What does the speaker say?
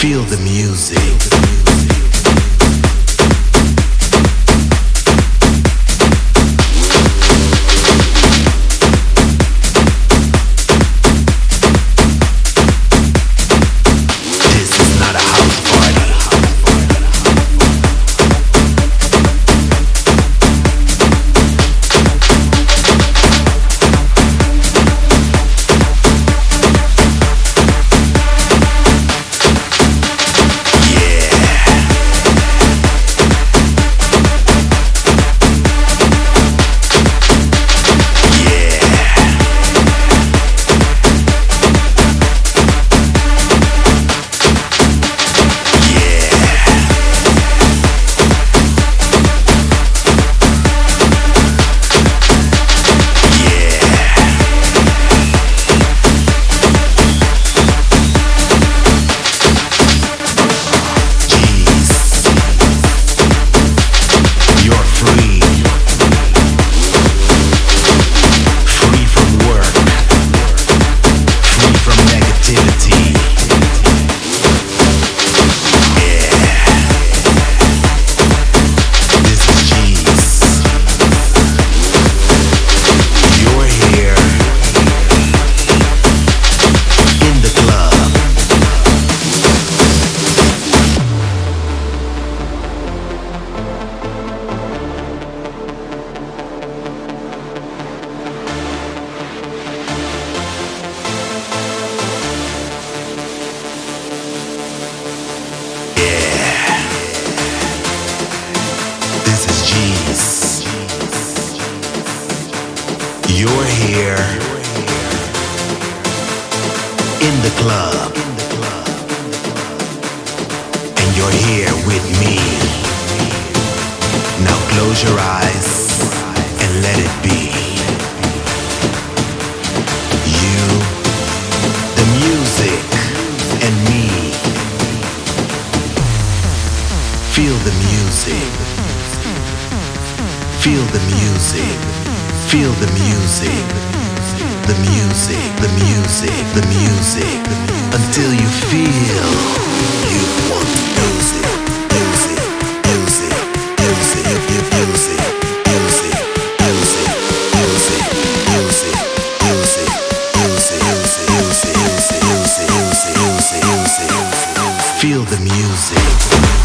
Feel the music. You're here in the club, and you're here with me. Now close your eyes and let it be. You, the music, and me. Feel the music. Feel the music. Feel the music, the music, the music, the music, until you feel you want to use it, use it, use it, use it, use it, use it, use it, use it, use it, use it, use it, use it, use it, use it, use it, use it, feel the music.